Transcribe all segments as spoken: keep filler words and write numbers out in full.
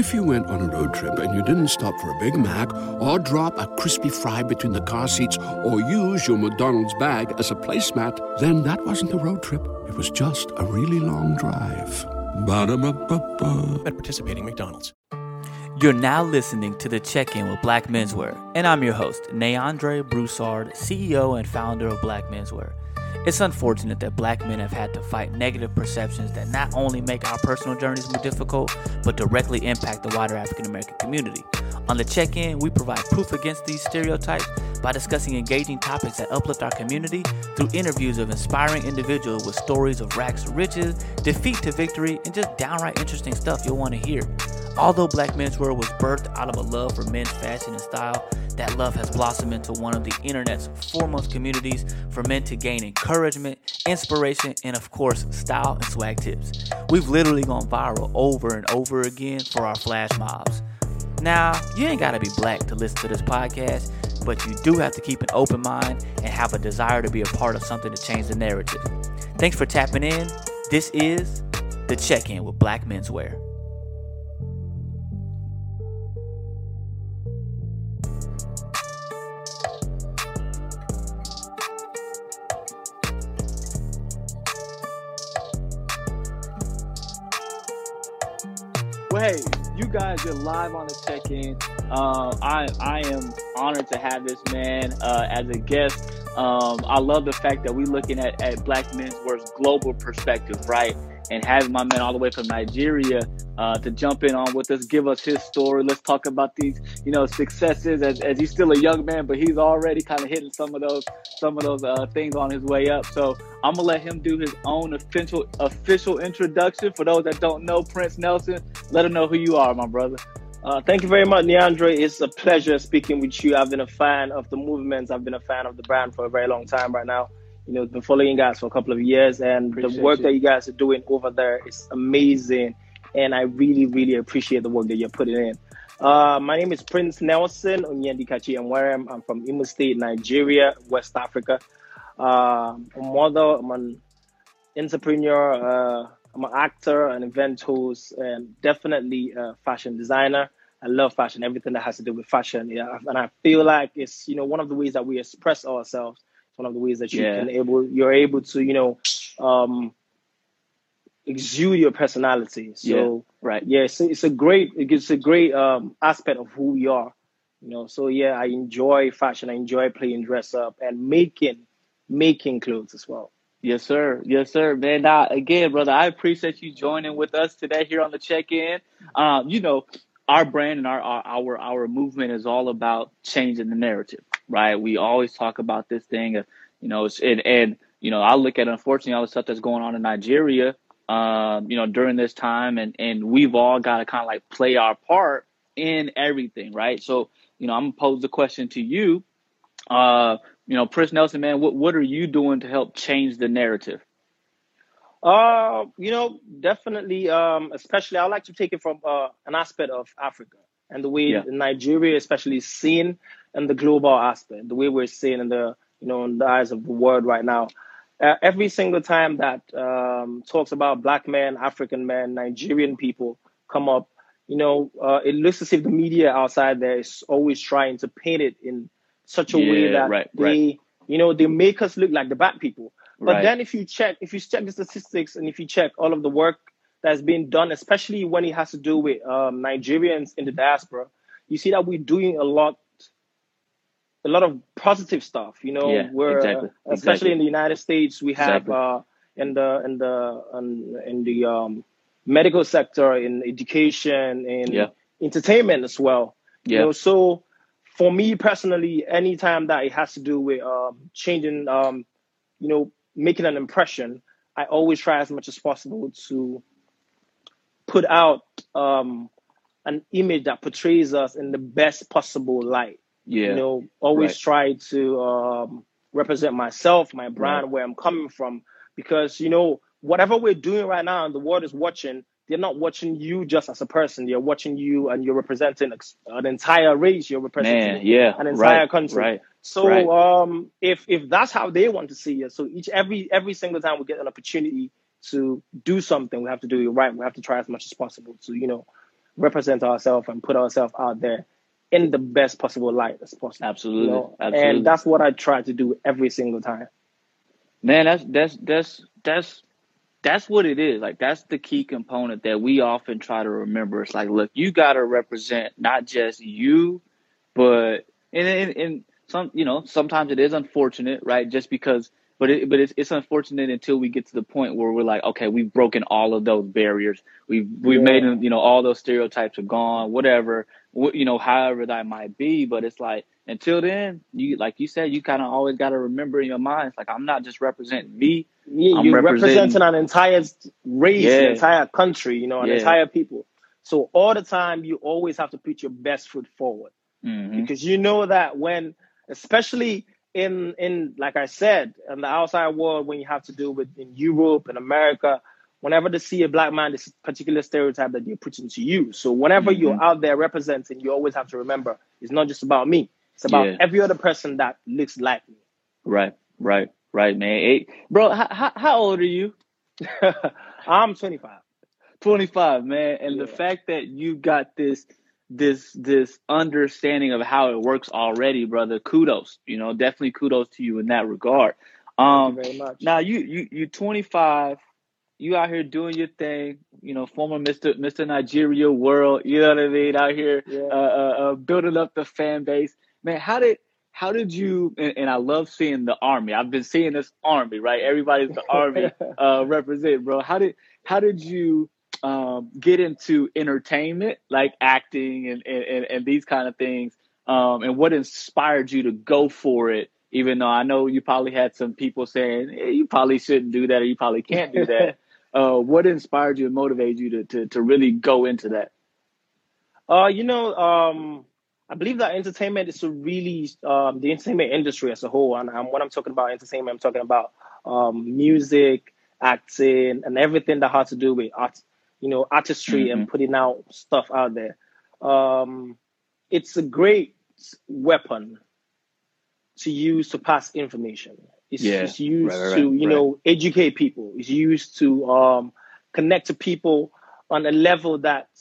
If you went on a road trip and you didn't stop for a Big Mac or drop a crispy fry between the car seats or use your McDonald's bag as a placemat, then that wasn't a road trip. It was just a really long drive. Ba-da-ba-ba-ba. At participating McDonald's. You're now listening to The Check-In with Black Menswear, and I'm your host, Neandre Broussard, C E O and founder of Black Menswear. It's unfortunate that black men have had to fight negative perceptions that not only make our personal journeys more difficult, but directly impact the wider African-American community. On The Check-In, we provide proof against these stereotypes by discussing engaging topics that uplift our community through interviews of inspiring individuals with stories of rags to riches, defeat to victory, and just downright interesting stuff you'll want to hear. Although Black Menswear was birthed out of a love for men's fashion and style, that love has blossomed into one of the internet's foremost communities for men to gain encouragement, inspiration, and of course, style and swag tips. We've literally gone viral over and over again for our flash mobs. Now, you ain't gotta be black to listen to this podcast, but you do have to keep an open mind and have a desire to be a part of something to change the narrative. Thanks for tapping in. This is The Check-In with Black Menswear. Hey, you guys, you're live on The Check-In. Um, I, I am honored to have this man uh, as a guest. Um, I love the fact that we're looking at, at Black Menswear's global perspective, right? And having my man all the way from Nigeria uh, to jump in on with us, give us his story. Let's talk about these, you know, successes as, as he's still a young man, but he's already kind of hitting some of those some of those uh, things on his way up. So I'm gonna let him do his own official official introduction. For those that don't know, Prince Nelson, let him know who you are, my brother. Uh, thank you very much, Neandre. It's a pleasure speaking with you. I've been a fan of the movement. I've been a fan of the brand for a very long time right now. You know, been following you guys for a couple of years, and appreciate the work you. that you guys are doing over there is amazing. And I really, really appreciate the work that you're putting in. Uh, my name is Prince Nelson Enwerem. I'm from Imo State, Nigeria, West Africa. Uh, I'm a mother, I'm an entrepreneur, uh, I'm an actor, an event host, and definitely a fashion designer. I love fashion, everything that has to do with fashion. Yeah, and I feel like it's, you know, one of the ways that we express ourselves. One of the ways that you yeah. can able you're able to you know um, exude your personality. So yeah, right, yeah, so it's, it's a great it's a great um, aspect of who you are. You know, so yeah, I enjoy fashion. I enjoy playing dress up and making making clothes as well. Yes, sir. Yes, sir, man. Now, again, brother, I appreciate you joining with us today here on The Check-In. Um, you know, our brand and our our our movement is all about changing the narrative. Right. We always talk about this thing, of, you know, and, and, you know, I look at, unfortunately, all the stuff that's going on in Nigeria, um, you know, during this time. And, and we've all got to kind of like play our part in everything. Right. So, you know, I'm going to pose the question to you. Uh, you know, Prince Nelson, man, what, what are you doing to help change the narrative? Uh, you know, definitely, um, especially I like to take it from uh, an aspect of Africa. And the way yeah. Nigeria especially is seen in the global aspect, the way we're seen in the, you know, in the eyes of the world right now. Uh, every single time that um, talks about black men, African men, Nigerian people come up, you know, uh, it looks as if the media outside there is always trying to paint it in such a yeah, way that right, they, right. you know, they make us look like the bad people. But right. then if you check, if you check the statistics and if you check all of the work that's been done, especially when it has to do with um, Nigerians in the diaspora, you see that we're doing a lot, a lot of positive stuff. You know, yeah, we're exactly, uh, especially exactly. in the United States, we have exactly. uh, in the in the in, in the um, medical sector, in education, in yeah. entertainment as well. Yeah. You know, so for me personally, anytime that it has to do with um, changing, um, you know, making an impression, I always try as much as possible to put out um, an image that portrays us in the best possible light. Yeah. You know, always right. try to um, represent myself, my brand, right. where I'm coming from, because, you know, whatever we're doing right now and the world is watching, they're not watching you just as a person. They're watching you and you're representing an entire race. You're representing Man, yeah. an entire right. country. Right. So right. Um, if if that's how they want to see us, so each every every single time we get an opportunity to do something, we have to do it right. We have to try as much as possible to, you know, represent ourselves and put ourselves out there in the best possible light as possible. Absolutely. You know? Absolutely. And that's what I try to do every single time. Man, that's that's that's that's that's what it is. Like, that's the key component that we often try to remember. It's like, look, you gotta represent not just you, but and and, and some, you know, sometimes it is unfortunate, right? Just because But it, but it's it's unfortunate until we get to the point where we're like, okay, we've broken all of those barriers. We've we've yeah. made, you know, all those stereotypes are gone, whatever, wh- you know, however that might be. But it's like, until then, you like you said, you kind of always got to remember in your mind, it's like, I'm not just representing me. Yeah, I'm you're representing, representing an entire race, yeah. an entire country, you know, an yeah. entire people. So all the time, you always have to put your best foot forward. Mm-hmm. Because you know that when, especially... In, in like I said, in the outside world, when you have to deal with in Europe and America, whenever they see a black man, this particular stereotype that they're putting to you. So whenever mm-hmm. you're out there representing, you always have to remember, it's not just about me. It's about yeah. every other person that looks like me. Right, right, right, man. Hey, bro, h- h- how old are you? I'm twenty-five. twenty-five, man. And yeah. the fact that you got this... this this understanding of how it works already, brother, kudos, you know, definitely kudos to you in that regard. Um Thank you very much. Now you you you're twenty-five, you out here doing your thing, you know, former Mister Mister Nigeria world, you know what I mean, out here yeah. uh, uh, uh building up the fan base, man. How did how did you, and, and I love seeing the army, I've been seeing this army, right, everybody's the army uh represent, bro. How did how did you Um, get into entertainment, like acting and, and, and these kind of things, um, and what inspired you to go for it, even though I know you probably had some people saying, hey, you probably shouldn't do that or you probably can't do that. uh, what inspired you and motivated you to, to, to really go into that? Uh, you know, um, I believe that entertainment is a really, um, the entertainment industry as a whole, and, and when I'm talking about entertainment, I'm talking about um, music, acting, and everything that has to do with art. You know, artistry mm-hmm. and putting out stuff out there. Um, it's a great weapon to use to pass information. It's, yeah. it's used right, right, to, you right. know, educate people. It's used to um, connect to people on a level that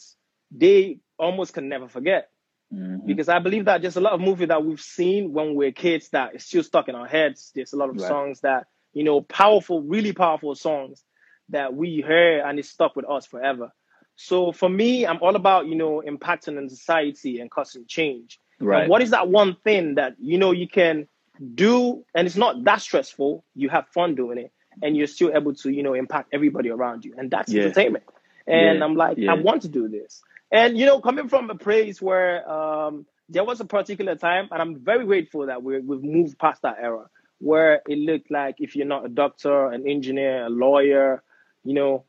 they almost can never forget. Mm-hmm. Because I believe that there's a lot of movies that we've seen when we're kids that is still stuck in our heads. There's a lot of right. songs that, you know, powerful, really powerful songs that we heard and it's stuck with us forever. So for me, I'm all about, you know, impacting on society and causing change. Right. And what is that one thing that, you know, you can do and it's not that stressful, you have fun doing it and you're still able to, you know, impact everybody around you. And that's yeah. entertainment. And yeah. I'm like, yeah. I want to do this. And, you know, coming from a place where um, there was a particular time, and I'm very grateful that we're, we've moved past that era, where it looked like if you're not a doctor, an engineer, a lawyer, you know,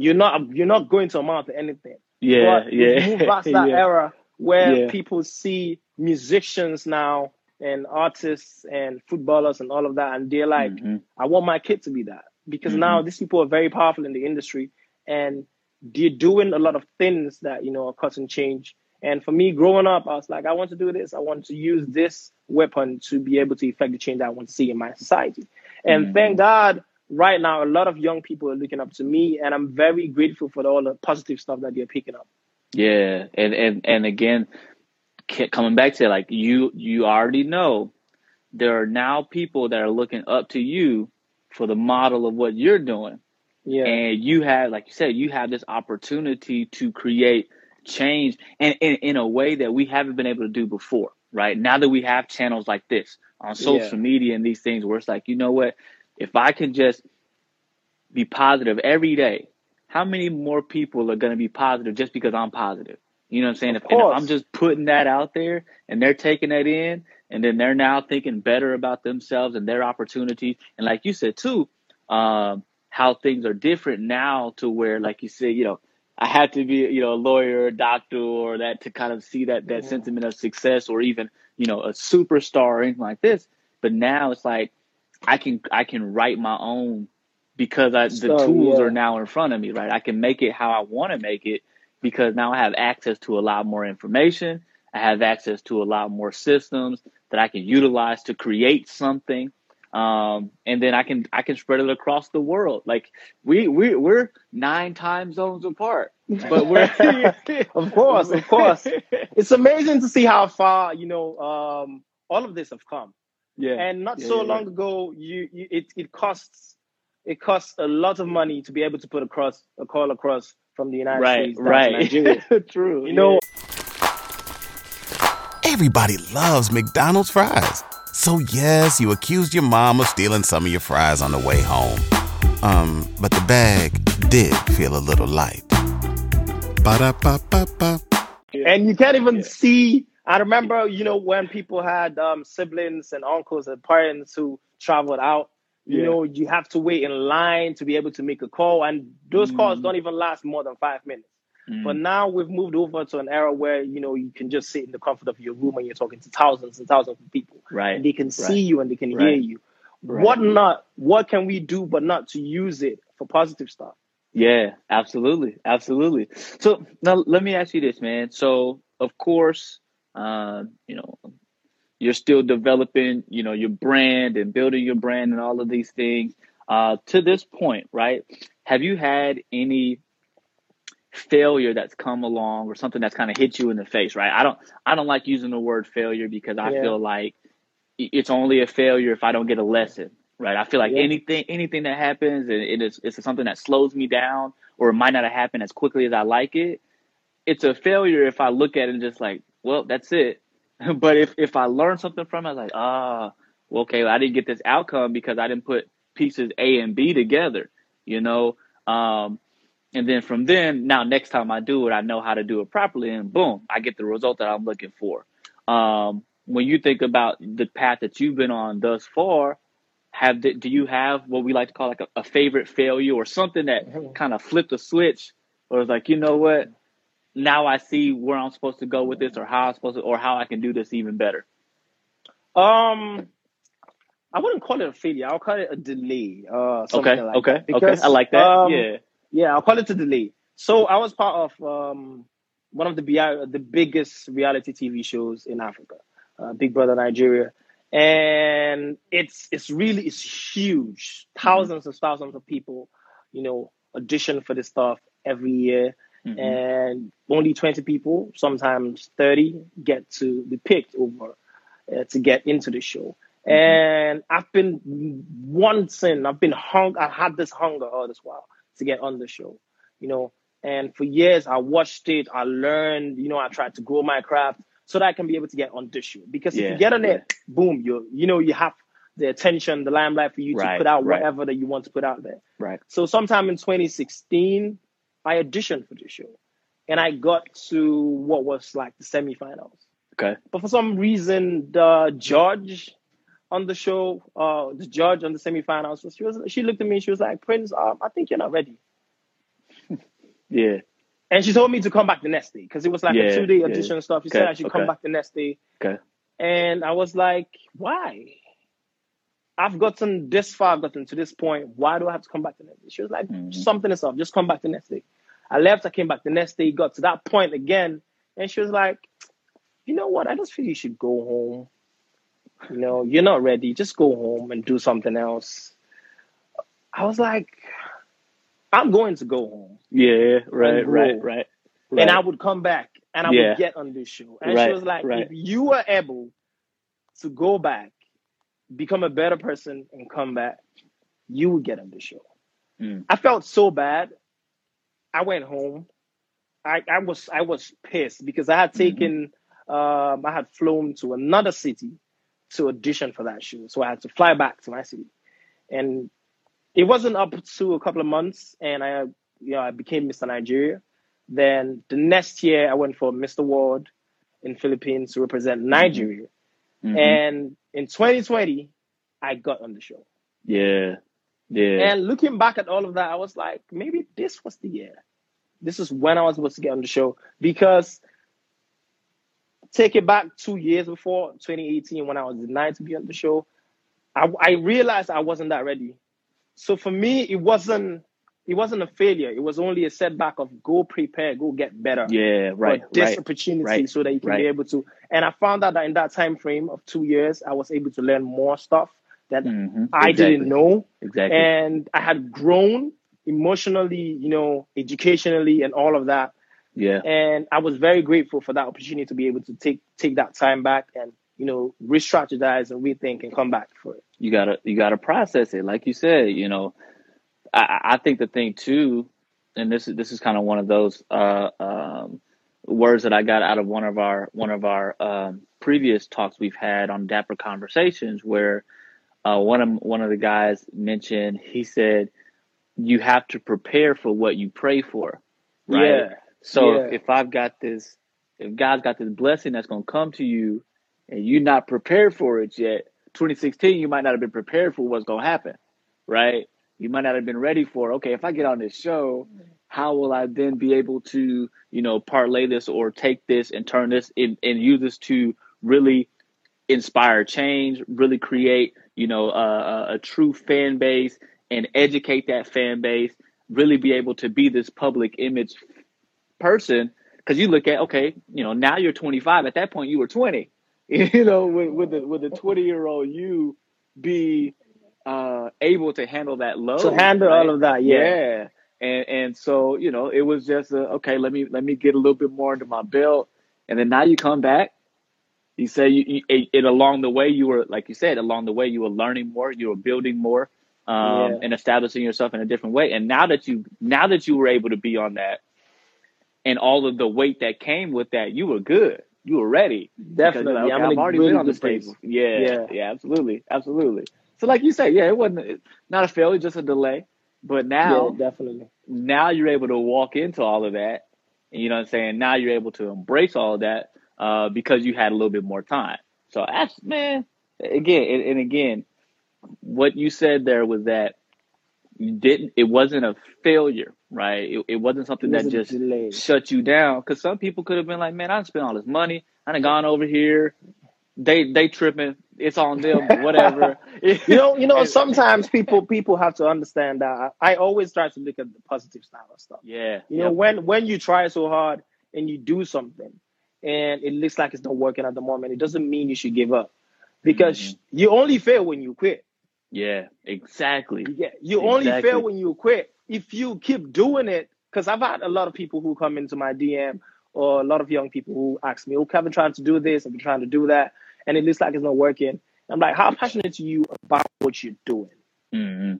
you're not you're not going to amount to anything. Yeah, but yeah. Move past that yeah. era where yeah. people see musicians now and artists and footballers and all of that, and they're like, mm-hmm. I want my kid to be that, because mm-hmm. now these people are very powerful in the industry and they're doing a lot of things that, you know, are causing change. And for me, growing up, I was like, I want to do this. I want to use this weapon to be able to effect the change that I want to see in my society. And mm-hmm. thank God. Right now, a lot of young people are looking up to me, and I'm very grateful for all the positive stuff that they're picking up. Yeah, and and and again, coming back to it, like you, you already know, there are now people that are looking up to you for the model of what you're doing. Yeah, and you have, like you said, you have this opportunity to create change, and in in a way that we haven't been able to do before. Right now that we have channels like this on social yeah. media and these things, where it's like, you know what? If I can just be positive every day, how many more people are going to be positive just because I'm positive? You know what I'm saying? If, and if I'm just putting that out there and they're taking that in, and then they're now thinking better about themselves and their opportunities. And like you said, too, um, how things are different now to where, like you said, you know, I had to be, you know, a lawyer, a doctor, or that to kind of see that that yeah. sentiment of success, or even, you know, a superstar or anything like this. But now it's like, I can I can write my own, because I, the so, tools yeah. are now in front of me, right? I can make it how I want to make it, because now I have access to a lot more information. I have access to a lot more systems that I can utilize to create something Um, and then I can I can spread it across the world. Like we we we're nine time zones apart, but we're of course, of course. It's amazing to see how far you know um, all of this have come. Yeah, and not yeah, so yeah, long right. ago, you, you it it costs it costs a lot of money to be able to put across a call across from the United right, States right. to Nigeria. True, you yeah. know. Everybody loves McDonald's fries. So, yes, you accused your mom of stealing some of your fries on the way home. Um, but the bag did feel a little light. Ba-da-ba-ba-ba. And you can't even yeah. see. I remember, you know, when people had um, siblings and uncles and parents who traveled out, you yeah. know, you have to wait in line to be able to make a call. And those mm. calls don't even last more than five minutes. Mm. But now we've moved over to an era where, you know, you can just sit in the comfort of your room and you're talking to thousands and thousands of people. Right. And they can right. see you and they can right. hear you. Right. What not? What can we do but not to use it for positive stuff? Yeah, absolutely. Absolutely. So now let me ask you this, man. So, of course, uh, you know, you're still developing, you know, your brand and building your brand and all of these things. Uh, to this point, right, have you had any failure that's come along or something that's kind of hit you in the face, right? I don't I don't like using the word failure because I yeah. feel like it's only a failure if I don't get a lesson, right? I feel like yeah. anything anything that happens and it is it's something that slows me down or it might not have happened as quickly as I like it. It's a failure if I look at it and just like, well, that's it. But if, if I learn something from it, I'm like, ah, well, okay, well, I didn't get this outcome because I didn't put pieces A and B together, you know? Um, And then from then, now next time I do it, I know how to do it properly, and boom, I get the result that I'm looking for. Um, when you think about the path that you've been on thus far, have the, do you have what we like to call like a, a favorite failure or something that kind of flipped a switch, or was like, you know what, now I see where I'm supposed to go with this, or how I'm supposed to, or how I can do this even better? Um. I wouldn't call it a failure. I'll call it a delay. Uh, something okay. Like okay. That. Because, okay. I like that. Um, yeah. Yeah, I'll call it a delay. So I was part of um, one of the the biggest reality T V shows in Africa, uh, Big Brother Nigeria, and it's it's really it's huge. Thousands mm-hmm. and thousands of people, you know, audition for this stuff every year, mm-hmm. and only twenty people, sometimes thirty, get to be picked over uh, to get into the show. Mm-hmm. And I've been wanting, I've been hung, I had this hunger all this while to get on the show, you know, and for years I watched it, I learned, you know, I tried to grow my craft so that I can be able to get on this show. Because yeah, if you get on yeah. it, boom, you you know, you have the attention, the limelight for you right, to put out right. whatever that you want to put out there. Right. So sometime in twenty sixteen, I auditioned for this show and I got to what was like the semifinals. Okay. But for some reason, the judge on the show, uh, the judge on the semifinals, she was she looked at me and she was like, "Prince, um, I think you're not ready." yeah. And she told me to come back the next day because it was like yeah, a two-day audition yeah. and stuff. She okay, said I should okay. come back the next day. Okay. And I was like, "Why? I've gotten this far. I've gotten to this point. Why do I have to come back the next day?" She was like, mm-hmm. "Something is up. Just come back the next day." I left. I came back the next day. Got to that point again, and she was like, "You know what? I just feel you should go home. You know, you're not ready. Just go home and do something else." I was like, I'm going to go home. Yeah, right, right, right, right. And I would come back and I yeah. would get on this show. And right, she was like, right. if you were able to go back, become a better person and come back, you would get on this show. Mm. I felt so bad. I went home. I, I was I was pissed because I had taken, mm-hmm. um, I had flown to another city to audition for that show. So I had to fly back to my city. And it wasn't up to a couple of months and I you know I became Mister Nigeria. Then the next year I went for Mister World in Philippines to represent Nigeria. Mm-hmm. And in twenty twenty I got on the show. Yeah. Yeah. And looking back at all of that, I was like, maybe this was the year. This is when I was supposed to get on the show, because take it back two years before, twenty eighteen, when I was denied to be on the show, I, I realized I wasn't that ready. So for me, it wasn't it wasn't a failure. It was only a setback of go prepare, go get better. Yeah, right. For this right, opportunity right, so that you can right. be able to. And I found out that in that time frame of two years, I was able to learn more stuff that mm-hmm. I exactly. didn't know. Exactly. And I had grown emotionally, you know, educationally and all of that. Yeah. And I was very grateful for that opportunity to be able to take take that time back and, you know, re-strategize and rethink and come back for it. You gotta you gotta process it. Like you said, you know, I, I think the thing too, and this is this is kind of one of those uh, um, words that I got out of one of our one of our um, previous talks we've had on Dapper Conversations, where uh, one of one of the guys mentioned, he said, you have to prepare for what you pray for, right? Yeah. So yeah. If, if I've got this, if God's got this blessing that's going to come to you, and you're not prepared for it yet, twenty sixteen, you might not have been prepared for what's going to happen, right? You might not have been ready for, okay, if I get on this show, how will I then be able to, you know, parlay this or take this and turn this in, and use this to really inspire change, really create, you know, uh, a true fan base and educate that fan base, really be able to be this public image person. Because you look at, okay, you know, now you're twenty-five. At that point, you were twenty. You know, with, with the with the twenty-year-old you be uh, able to handle that load. To handle right? all of that, yeah. yeah. And and so, you know, it was just, a, okay, let me let me get a little bit more into my belt. And then now you come back. You say, you, you, it, it along the way, you were, like you said, along the way, you were learning more, you were building more. Um, yeah. And establishing yourself in a different way. And now that you now that you were able to be on that and all of the weight that came with that, you were good. You were ready. Definitely. Like, okay, I'm I've already been on the stage. Yeah, yeah. Yeah, absolutely. Absolutely. So like you say, yeah, it wasn't not a failure, just a delay. But now yeah, definitely. Now you're able to walk into all of that. And you know what I'm saying? Now you're able to embrace all of that uh, because you had a little bit more time. So that's, man, again, and, and again, what you said there was that you didn't, it wasn't a failure, right? It, it wasn't something it wasn't that just delayed. Shut you down. Because some people could have been like, man, I done spent all this money. I done gone over here. They they tripping. It's on them, whatever. you know, you know. sometimes people people have to understand that. I always try to look at the positive side of stuff. Yeah. You yeah. know, when, when you try so hard and you do something and it looks like it's not working at the moment, it doesn't mean you should give up. Because mm-hmm. you only fail when you quit. Yeah, exactly. Yeah, you exactly. only fail when you quit. If you keep doing it, because I've had a lot of people who come into my D M, or a lot of young people who ask me, oh, I've been trying to do this, I've been trying to do that, and it looks like it's not working. And I'm like, how passionate are you about what you're doing? Mm-hmm.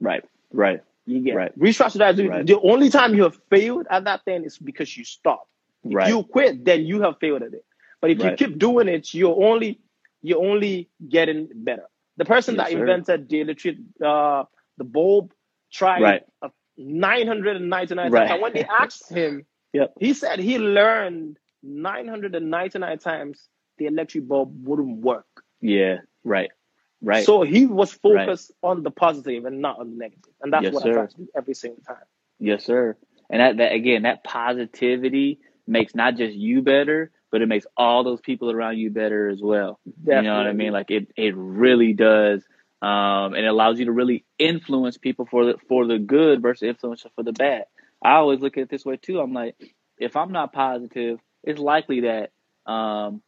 Right, right. You get right. Restructure. Right. The only time you have failed at that thing is because you stopped. If right. you quit, then you have failed at it. But if right. you keep doing it, you're only you're only getting better. The person yes, that sir. invented the electric uh, the bulb tried right. nine hundred ninety-nine right. times. And when they asked him, yep. he said he learned nine hundred ninety-nine times the electric bulb wouldn't work. Yeah, right. Right. So he was focused right. on the positive and not on the negative. And that's yes, what sir. I try to do every single time. Yes, sir. And that, that again, that positivity makes not just you better, but it makes all those people around you better as well. Definitely. You know what I mean? Like it, it really does. Um, and it allows you to really influence people for the, for the good versus influence for the bad. I always look at it this way too. I'm like, if I'm not positive, it's likely that, um,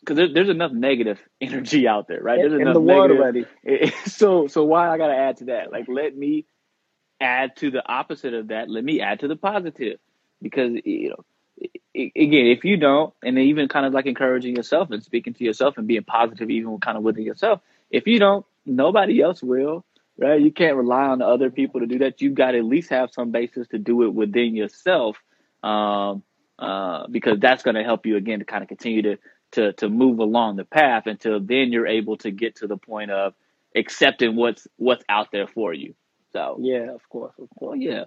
because there, there's enough negative energy out there, right? There's in enough the world negative. Already. So, so why I got to add to that? Like, let me add to the opposite of that. Let me add to the positive, because you know, it, again, if you don't, and even kind of like encouraging yourself and speaking to yourself and being positive, even kind of within yourself. If you don't, nobody else will, right? You can't rely on other people to do that. You've got to at least have some basis to do it within yourself, um, uh, because that's going to help you again to kind of continue to. To, to move along the path until then you're able to get to the point of accepting what's what's out there for you. So yeah, of course, of course. Yeah.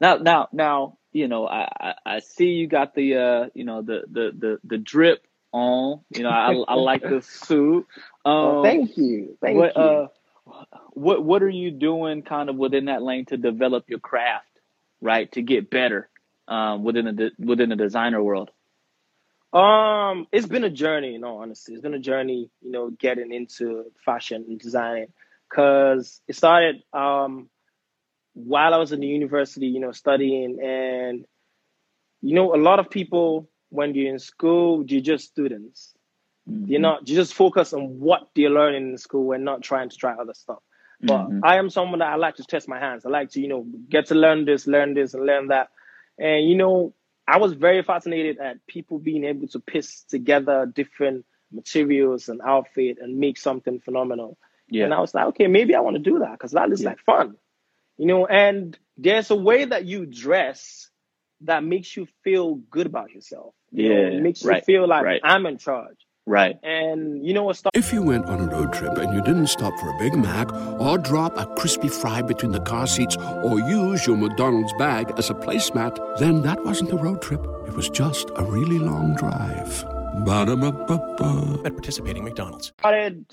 Now, now, now, you know, I, I, I see you got the uh, you know, the the the, the drip on. You know, I, I like the suit. Um, well, thank you, thank what, you. Uh, what what are you doing, kind of within that lane, to develop your craft, right, to get better um, within the within the designer world? Um, it's been a journey, you know, honestly. It's been a journey, you know, getting into fashion and designing. Because it started, um, while I was in the university, you know, studying. And, you know, a lot of people, when you're in school, you're just students. Mm-hmm. You're not, you just focus on what you're learning in school and not trying to try other stuff. But mm-hmm. I am someone that I like to test my hands. I like to, you know, get to learn this, learn this, and learn that. And, you know, I was very fascinated at people being able to piece together different materials and outfit and make something phenomenal. Yeah. And I was like, okay, maybe I want to do that because that looks yeah. like fun. You know, and there's a way that you dress that makes you feel good about yourself. You yeah. know, it makes right. you feel like right. I'm in charge. Right. And you know what? Stop- if you went on a road trip and you didn't stop for a Big Mac or drop a crispy fry between the car seats or use your McDonald's bag as a placemat, then that wasn't a road trip. It was just a really long drive. Ba-da-ba-ba-ba. At participating McDonald's. I started,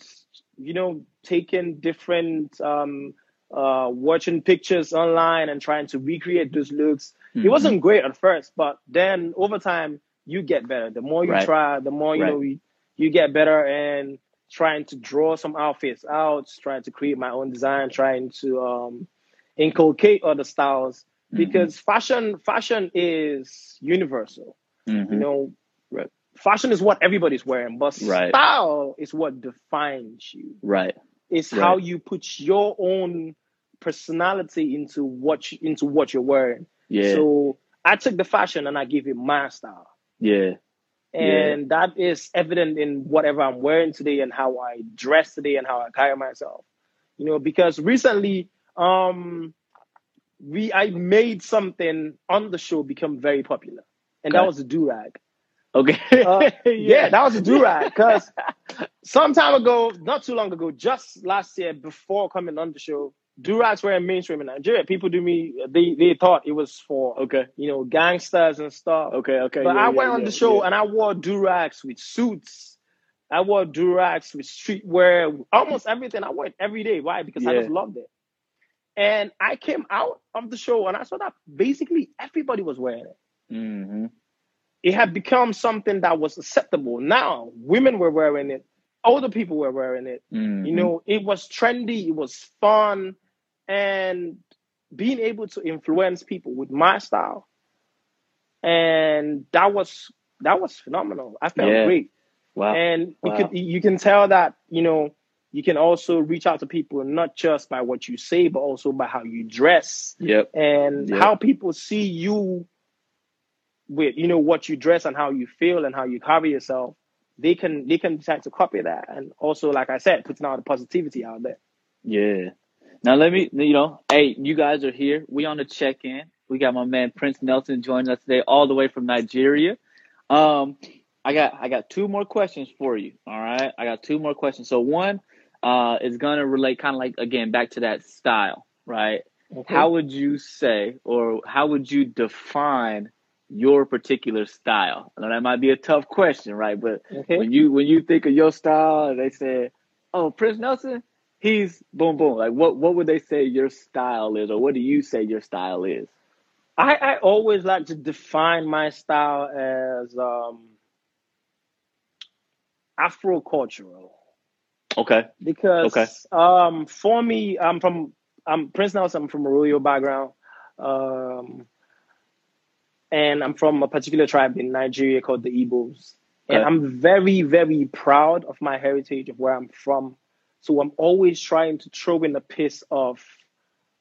you know, taking different, um, uh, watching pictures online and trying to recreate those looks. Mm-hmm. It wasn't great at first, but then over time, you get better. The more you right. try, the more, you right. know, you, you get better, and trying to draw some outfits out, trying to create my own design, trying to um, inculcate other styles, mm-hmm. because fashion fashion is universal. Mm-hmm. You know, right. fashion is what everybody's wearing, but right. style is what defines you. Right. It's right. how you put your own personality into what you, into what you're wearing. Yeah. So I took the fashion and I gave it my style. Yeah. And yeah. that is evident in whatever I'm wearing today and how I dress today and how I carry myself. You know, because recently um, we I made something on the show become very popular. And okay. that was a do-rag. Okay. Uh, yeah. yeah, that was a do-rag. Because some time ago, not too long ago, just last year before coming on the show, do-rags were mainstream in Nigeria. People do me, they, they thought it was for, okay, you know, gangsters and stuff. Okay, okay. But yeah, I went yeah, on yeah, the show yeah. and I wore do-rags with suits. I wore do-rags with streetwear, almost everything. I wore it every day. Why? Because yeah. I just loved it. And I came out of the show and I saw that basically everybody was wearing it. Mm-hmm. It had become something that was acceptable. Now, women were wearing it. Older people were wearing it. Mm-hmm. You know, it was trendy. It was fun. And being able to influence people with my style, and that was that was phenomenal. I felt yeah. great. Wow. And wow. Could, you can tell that, you know, you can also reach out to people not just by what you say, but also by how you dress. Yep. And yep. how people see you with, you know, what you dress and how you feel and how you carry yourself. They can they can decide to copy that. And also, like I said, putting all the positivity out there. Yeah. Now, let me, you know, hey, you guys are here. We on the check-in. We got my man Prince Nelson joining us today all the way from Nigeria. Um, I got I got two more questions for you, all right? I got two more questions. So one uh, is going to relate kind of like, again, back to that style, right? Okay. How would you say or how would you define your particular style? Now, that might be a tough question, right? But okay. when you when you think of your style, they say, oh, Prince Nelson, he's boom, boom. Like, what, what would they say your style is, or what do you say your style is? I, I always like to define my style as um, Afro-cultural. Okay. Because okay. Um, for me, I'm from I'm Prince Nelson. I'm from a rural background, um, and I'm from a particular tribe in Nigeria called the Igbos. Okay. And I'm very, very proud of my heritage, of where I'm from. So I'm always trying to throw in a piece of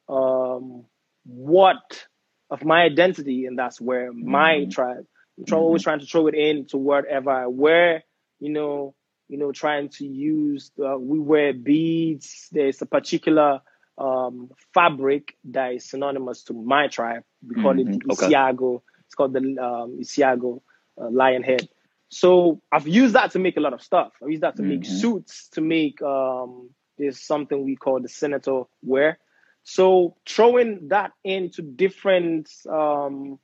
um, what, of my identity, and that's where my mm-hmm. tribe, I'm mm-hmm. always trying to throw it in to whatever I wear, you know, you know, trying to use, uh, we wear beads, there's a particular um, fabric that is synonymous to my tribe, we call mm-hmm. it Isiagu, okay. it's called the um, Isiagu uh, lion head. So I've used that to make a lot of stuff. I've used that to make mm-hmm. suits, to make um, there's something we call the senator wear. So throwing that into different um,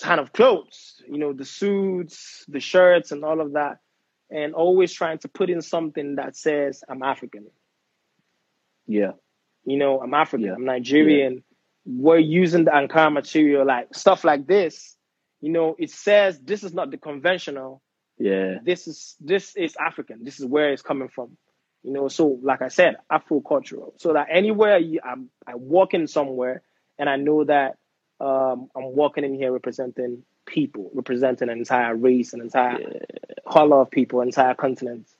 kind of clothes, you know, the suits, the shirts and all of that, and always trying to put in something that says I'm African. Yeah. You know, I'm African, yeah. I'm Nigerian. Yeah. We're using the Ankara material, like stuff like this. You know, it says this is not the conventional. Yeah. This is this is African. This is where it's coming from. You know, so like I said, Afro-cultural. So that anywhere you, I'm, I walk in somewhere and I know that um, I'm walking in here representing people, representing an entire race, an entire yeah. color of people, entire continents.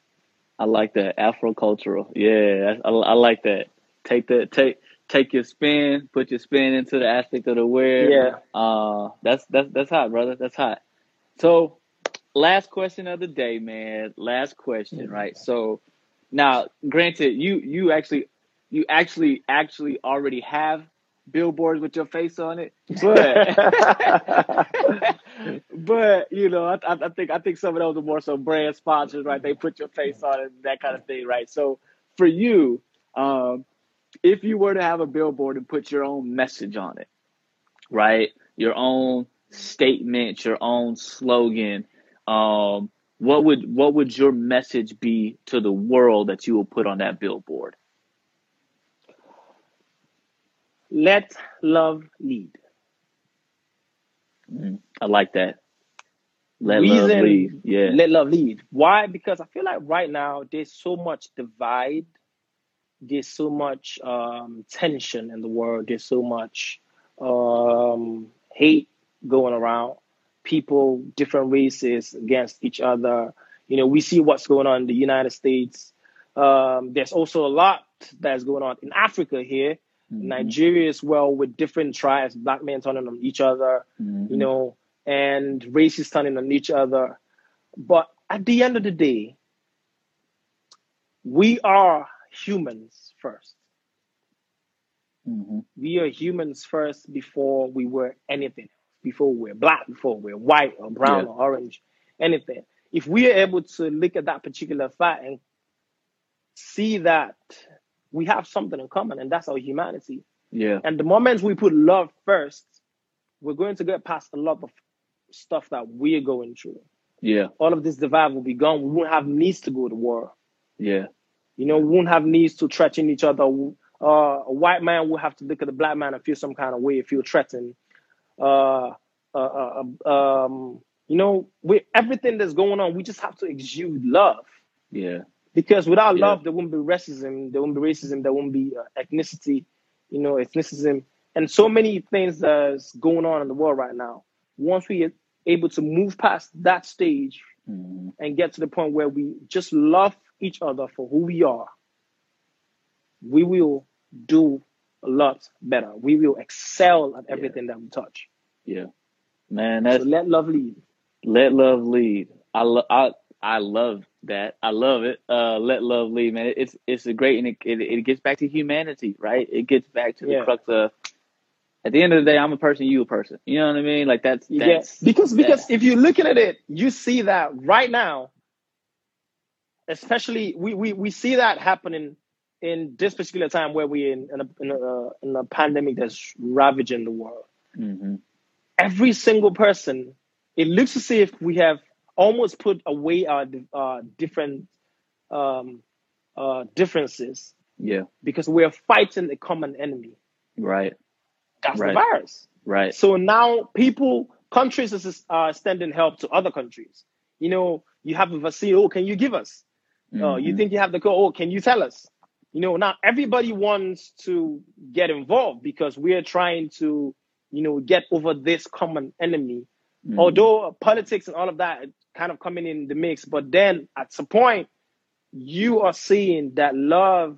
I like that. Afro-cultural. Yeah, I, I like that. Take the take take your spin, put your spin into the aspect of the wear. Yeah. Uh, that's, that's, that's hot, brother. That's hot. So last question of the day, man. Last question, mm-hmm. right? So... Now, granted, you you actually you actually actually already have billboards with your face on it, but but you know, I, I think I think some of those are more so brand sponsors, right? They put your face on it, that kind of thing, right? So for you, um, if you were to have a billboard and put your own message on it, right, your own statement, your own slogan, um. What would what would your message be to the world that you will put on that billboard? Let love lead. Mm-hmm. I like that. Let Reason, love lead. Yeah. Let love lead. Why? Because I feel like right now there's so much divide. There's so much um, tension in the world. There's so much um, hate going around. People, different races against each other. You know, we see what's going on in the United States. Um, there's also a lot that's going on in Africa here, mm-hmm. Nigeria as well, with different tribes, black men turning on each other, mm-hmm. you know, and races turning on each other. But at the end of the day, we are humans first. Mm-hmm. We are humans first before we were anything. Before we're black, before we're white or brown yeah. or orange, anything. If we are able to look at that particular fact and see that we have something in common, and that's our humanity. Yeah. And the moment we put love first, we're going to get past a lot of stuff that we're going through. Yeah. All of this divide will be gone. We won't have needs to go to war. Yeah. You know, we won't have needs to threaten each other. Uh, a white man will have to look at a black man and feel some kind of way, feel threatened. Uh, uh, uh, um, you know, with everything that's going on, we just have to exude love. Yeah. Because without yeah. love, there won't be racism. There won't be racism. There won't be uh, ethnicity. You know, ethnicism, and so many things that's going on in the world right now. Once we are able to move past that stage mm. and get to the point where we just love each other for who we are, we will do a lot better. We will excel at everything yeah. that we touch. Yeah, man. That's, so let love lead. Let love lead. I love. I I love that. I love it. Uh, let love lead, man. It's it's a great, and it, it it gets back to humanity, right? It gets back to the yeah. crux of. At the end of the day, I'm a person. You a person. You know what I mean? Like that's, that's yeah. Because because that's, if you're looking at it, you see that right now. Especially, we we we see that happening. In this particular time where we're in, in, a, in, a, in a pandemic that's ravaging the world, mm-hmm. every single person, it looks as if we have almost put away our uh, different um, uh, differences. Yeah, because we're fighting a common enemy. Right. That's right. The virus. Right. So now people, countries are sending help to other countries. You know, you have a vaccine. Oh, can you give us? Mm-hmm. Uh, you think you have the code. Oh, can you tell us? You know, now everybody wants to get involved because we are trying to, you know, get over this common enemy. Mm-hmm. Although politics and all of that are kind of coming in the mix. But then at some point, you are seeing that love,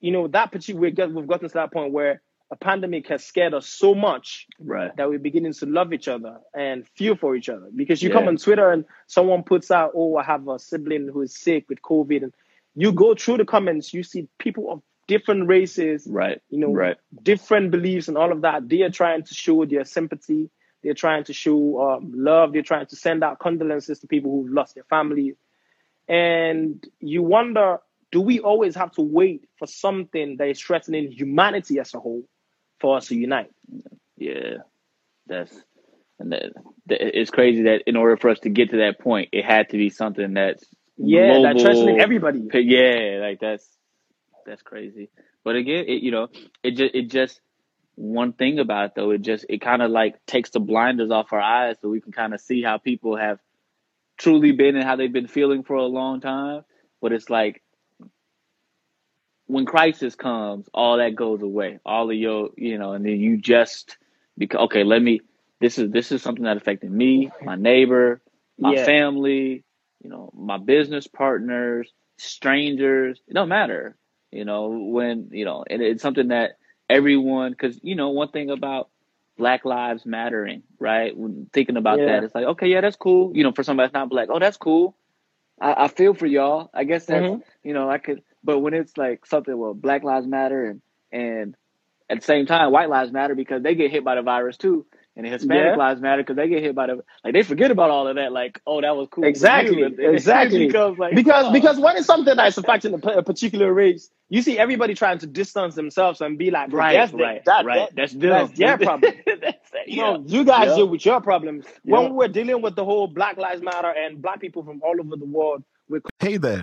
you know, that particular, we've gotten to that point where a pandemic has scared us so much right. that we're beginning to love each other and feel for each other. Because you yeah. come on Twitter and someone puts out, oh, I have a sibling who is sick with COVID, and you go through the comments, you see people of different races, right? You know, right. different beliefs and all of that. They are trying to show their sympathy. They're trying to show um, love. They're trying to send out condolences to people who've lost their families. And you wonder, do we always have to wait for something that is threatening humanity as a whole for us to unite? Yeah, that's and that, that it's crazy that in order for us to get to that point, it had to be something that's yeah, that's threatening everybody. Yeah, like that's that's crazy. But again, it, you know, it just it just one thing about it, though. It just it kind of like takes the blinders off our eyes, so we can kind of see how people have truly been and how they've been feeling for a long time, But it's like, when crisis comes, all that goes away. All of your, you know, and then you just, because, okay, let me, this is, this is something that affected me, my neighbor, my yeah. family, you know, my business partners, strangers, it don't matter. You know, when, you know, and it's something that everyone, because, you know, one thing about Black Lives Mattering, right? When thinking about yeah. that, it's like, okay, yeah, that's cool. You know, for somebody that's not Black, oh, that's cool. I, I feel for y'all. I guess that's, mm-hmm. you know, I could, but when it's like something, well, Black Lives Matter and, and at the same time, White Lives Matter because they get hit by the virus too. And Hispanic yeah. lives matter because they get hit by the, like, they forget about all of that. Like, oh, that was cool. Exactly. And, and exactly. Becomes, like, because, oh. because when it's something that's affecting a particular race, you see everybody trying to distance themselves and be like, right, that's right, that, right. That, that's, that's their problem. That's that, yeah. No, you guys yeah. deal with your problems. Yeah. When we're dealing with the whole Black Lives Matter and Black people from all over the world. We're... Hey there.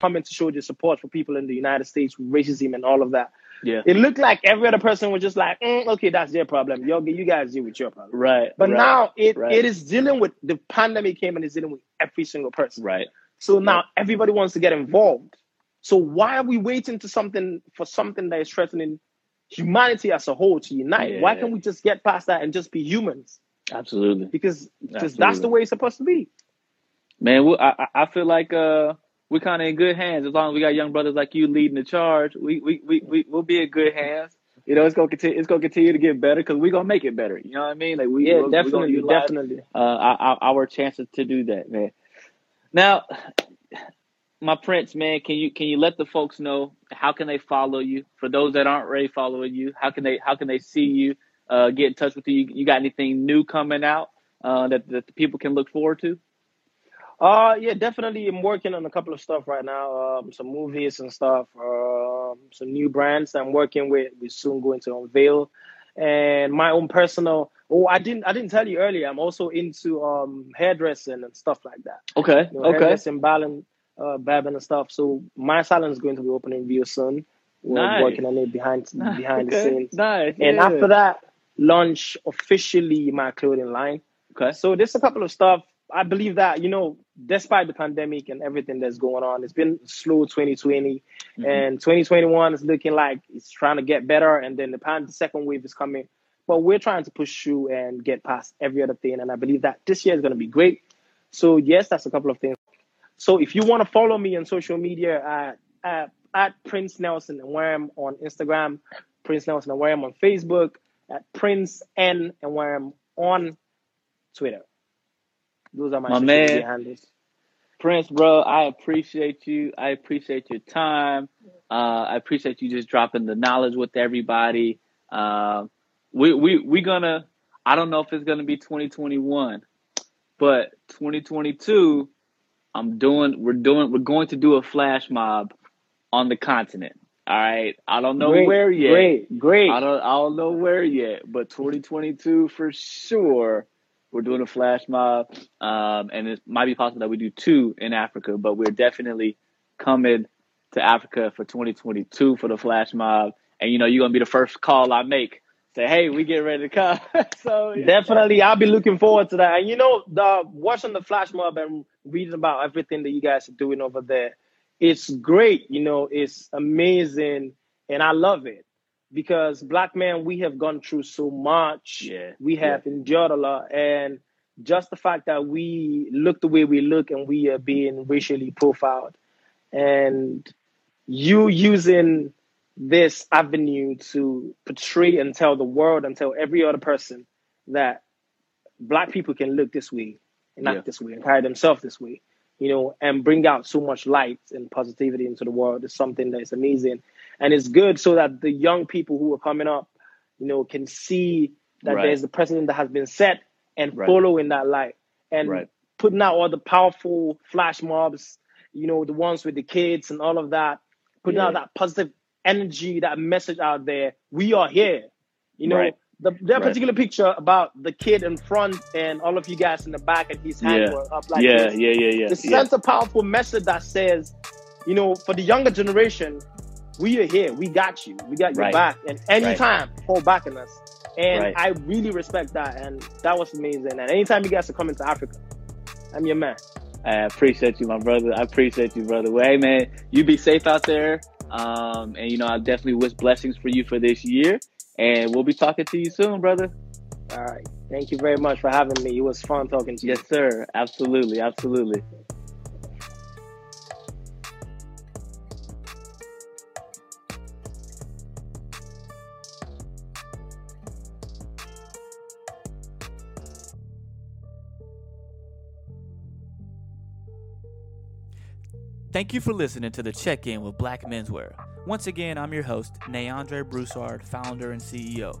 Coming to show their support for people in the United States with racism and all of that. Yeah, it looked like every other person was just like, mm, okay, that's their problem. Yo, you guys deal with your problem. Right. But right, now it, right. it is dealing with, the pandemic came and it's dealing with every single person. Right. So now everybody wants to get involved. So why are we waiting to something for something that is threatening humanity as a whole to unite? Yeah. Why can't we just get past that and just be humans? Absolutely. Because Absolutely. that's the way it's supposed to be. Man, well, I, I feel like... Uh... we're kind of in good hands. As long as we got young brothers like you leading the charge, we we we we will be in good hands. You know, it's gonna continue. It's gonna continue to get better because we're gonna make it better. You know what I mean? Like we yeah, we're, definitely we're utilize, definitely uh, our, our chances to do that, man. Now, my Prince, man, can you can you let the folks know how can they follow you? For those that aren't already following you, how can they how can they see you? Uh, get in touch with you. You got anything new coming out uh, that that the people can look forward to? Uh, yeah, definitely. I'm working on a couple of stuff right now. Um, some movies and stuff. Um, some new brands that I'm working with. We're soon going to unveil. And my own personal. Oh, I didn't. I didn't tell you earlier. I'm also into um hairdressing and stuff like that. Okay. You know, okay. Hairdressing, barbing, uh, barbing and stuff. So my salon is going to be opening real soon. We're nice. working on it behind nice. behind okay. the scenes. Nice. And yeah. after that, launch officially my clothing line. Okay. So there's a couple of stuff. I believe that, you know, despite the pandemic and everything that's going on, it's been slow twenty twenty mm-hmm. and twenty twenty-one is looking like it's trying to get better. And then the, pan- the second wave is coming, but we're trying to push through and get past every other thing. And I believe that this year is going to be great. So yes, that's a couple of things. So if you want to follow me on social media, uh, uh, at Prince Nelson Enwerem on Instagram, Prince Nelson Enwerem on Facebook, at Prince N Enwerem on Twitter. Those are my, my man, handles. Prince, bro, I appreciate you. I appreciate your time. Uh, I appreciate you just dropping the knowledge with everybody. Uh, we we we gonna. I don't know if it's gonna be twenty twenty-one, but twenty twenty-two. I'm doing. We're doing. We're going to do a flash mob on the continent. All right. I don't know great, where yet. Great, great. I don't. I don't know where yet, but twenty twenty-two for sure. We're doing a flash mob, um, and it might be possible that we do two in Africa, but we're definitely coming to Africa for twenty twenty-two for the flash mob. And, you know, you're going to be the first call I make. Say, hey, we get ready to come. So yeah. Definitely, I'll be looking forward to that. And, you know, the, watching the flash mob and reading about everything that you guys are doing over there, it's great. You know, it's amazing, and I love it. Because Black men, we have gone through so much. Yeah, we have yeah. endured a lot. And just the fact that we look the way we look and we are being racially profiled and you using this avenue to portray and tell the world and tell every other person that Black people can look this way and act yeah. this way and carry themselves this way, you know, and bring out so much light and positivity into the world is something that is amazing. And it's good so that the young people who are coming up, you know, can see that right. there's the precedent that has been set and right. follow in that light. And right. putting out all the powerful flash mobs, you know, the ones with the kids and all of that, putting yeah. out that positive energy, that message out there, we are here. You know, right. the, that particular right. picture about the kid in front and all of you guys in the back and his hand yeah. were up like yeah, this. Yeah, yeah, yeah. It yeah. sends a powerful message that says, you know, for the younger generation, we are here. We got you. We got your right. back. And anytime, right. hold back on us. And right. I really respect that. And that was amazing. And anytime you guys are coming to Africa, I'm your man. I appreciate you, my brother. I appreciate you, brother. Well, hey, man, you be safe out there. Um, and, you know, I definitely wish blessings for you for this year. And we'll be talking to you soon, brother. All right. Thank you very much for having me. It was fun talking to you. Yes, sir. Absolutely. Absolutely. Thank you for listening to The Check-In with Black Menswear. Once again, I'm your host, Neandre Broussard, founder and C E O.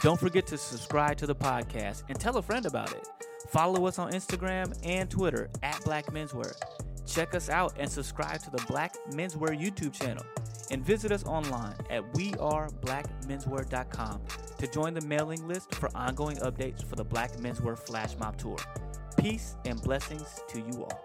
Don't forget to subscribe to the podcast and tell a friend about it. Follow us on Instagram and Twitter at Black Menswear. Check us out and subscribe to the Black Menswear YouTube channel. And visit us online at we are black menswear dot com to join the mailing list for ongoing updates for the Black Menswear Flash Mob Tour. Peace and blessings to you all.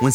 When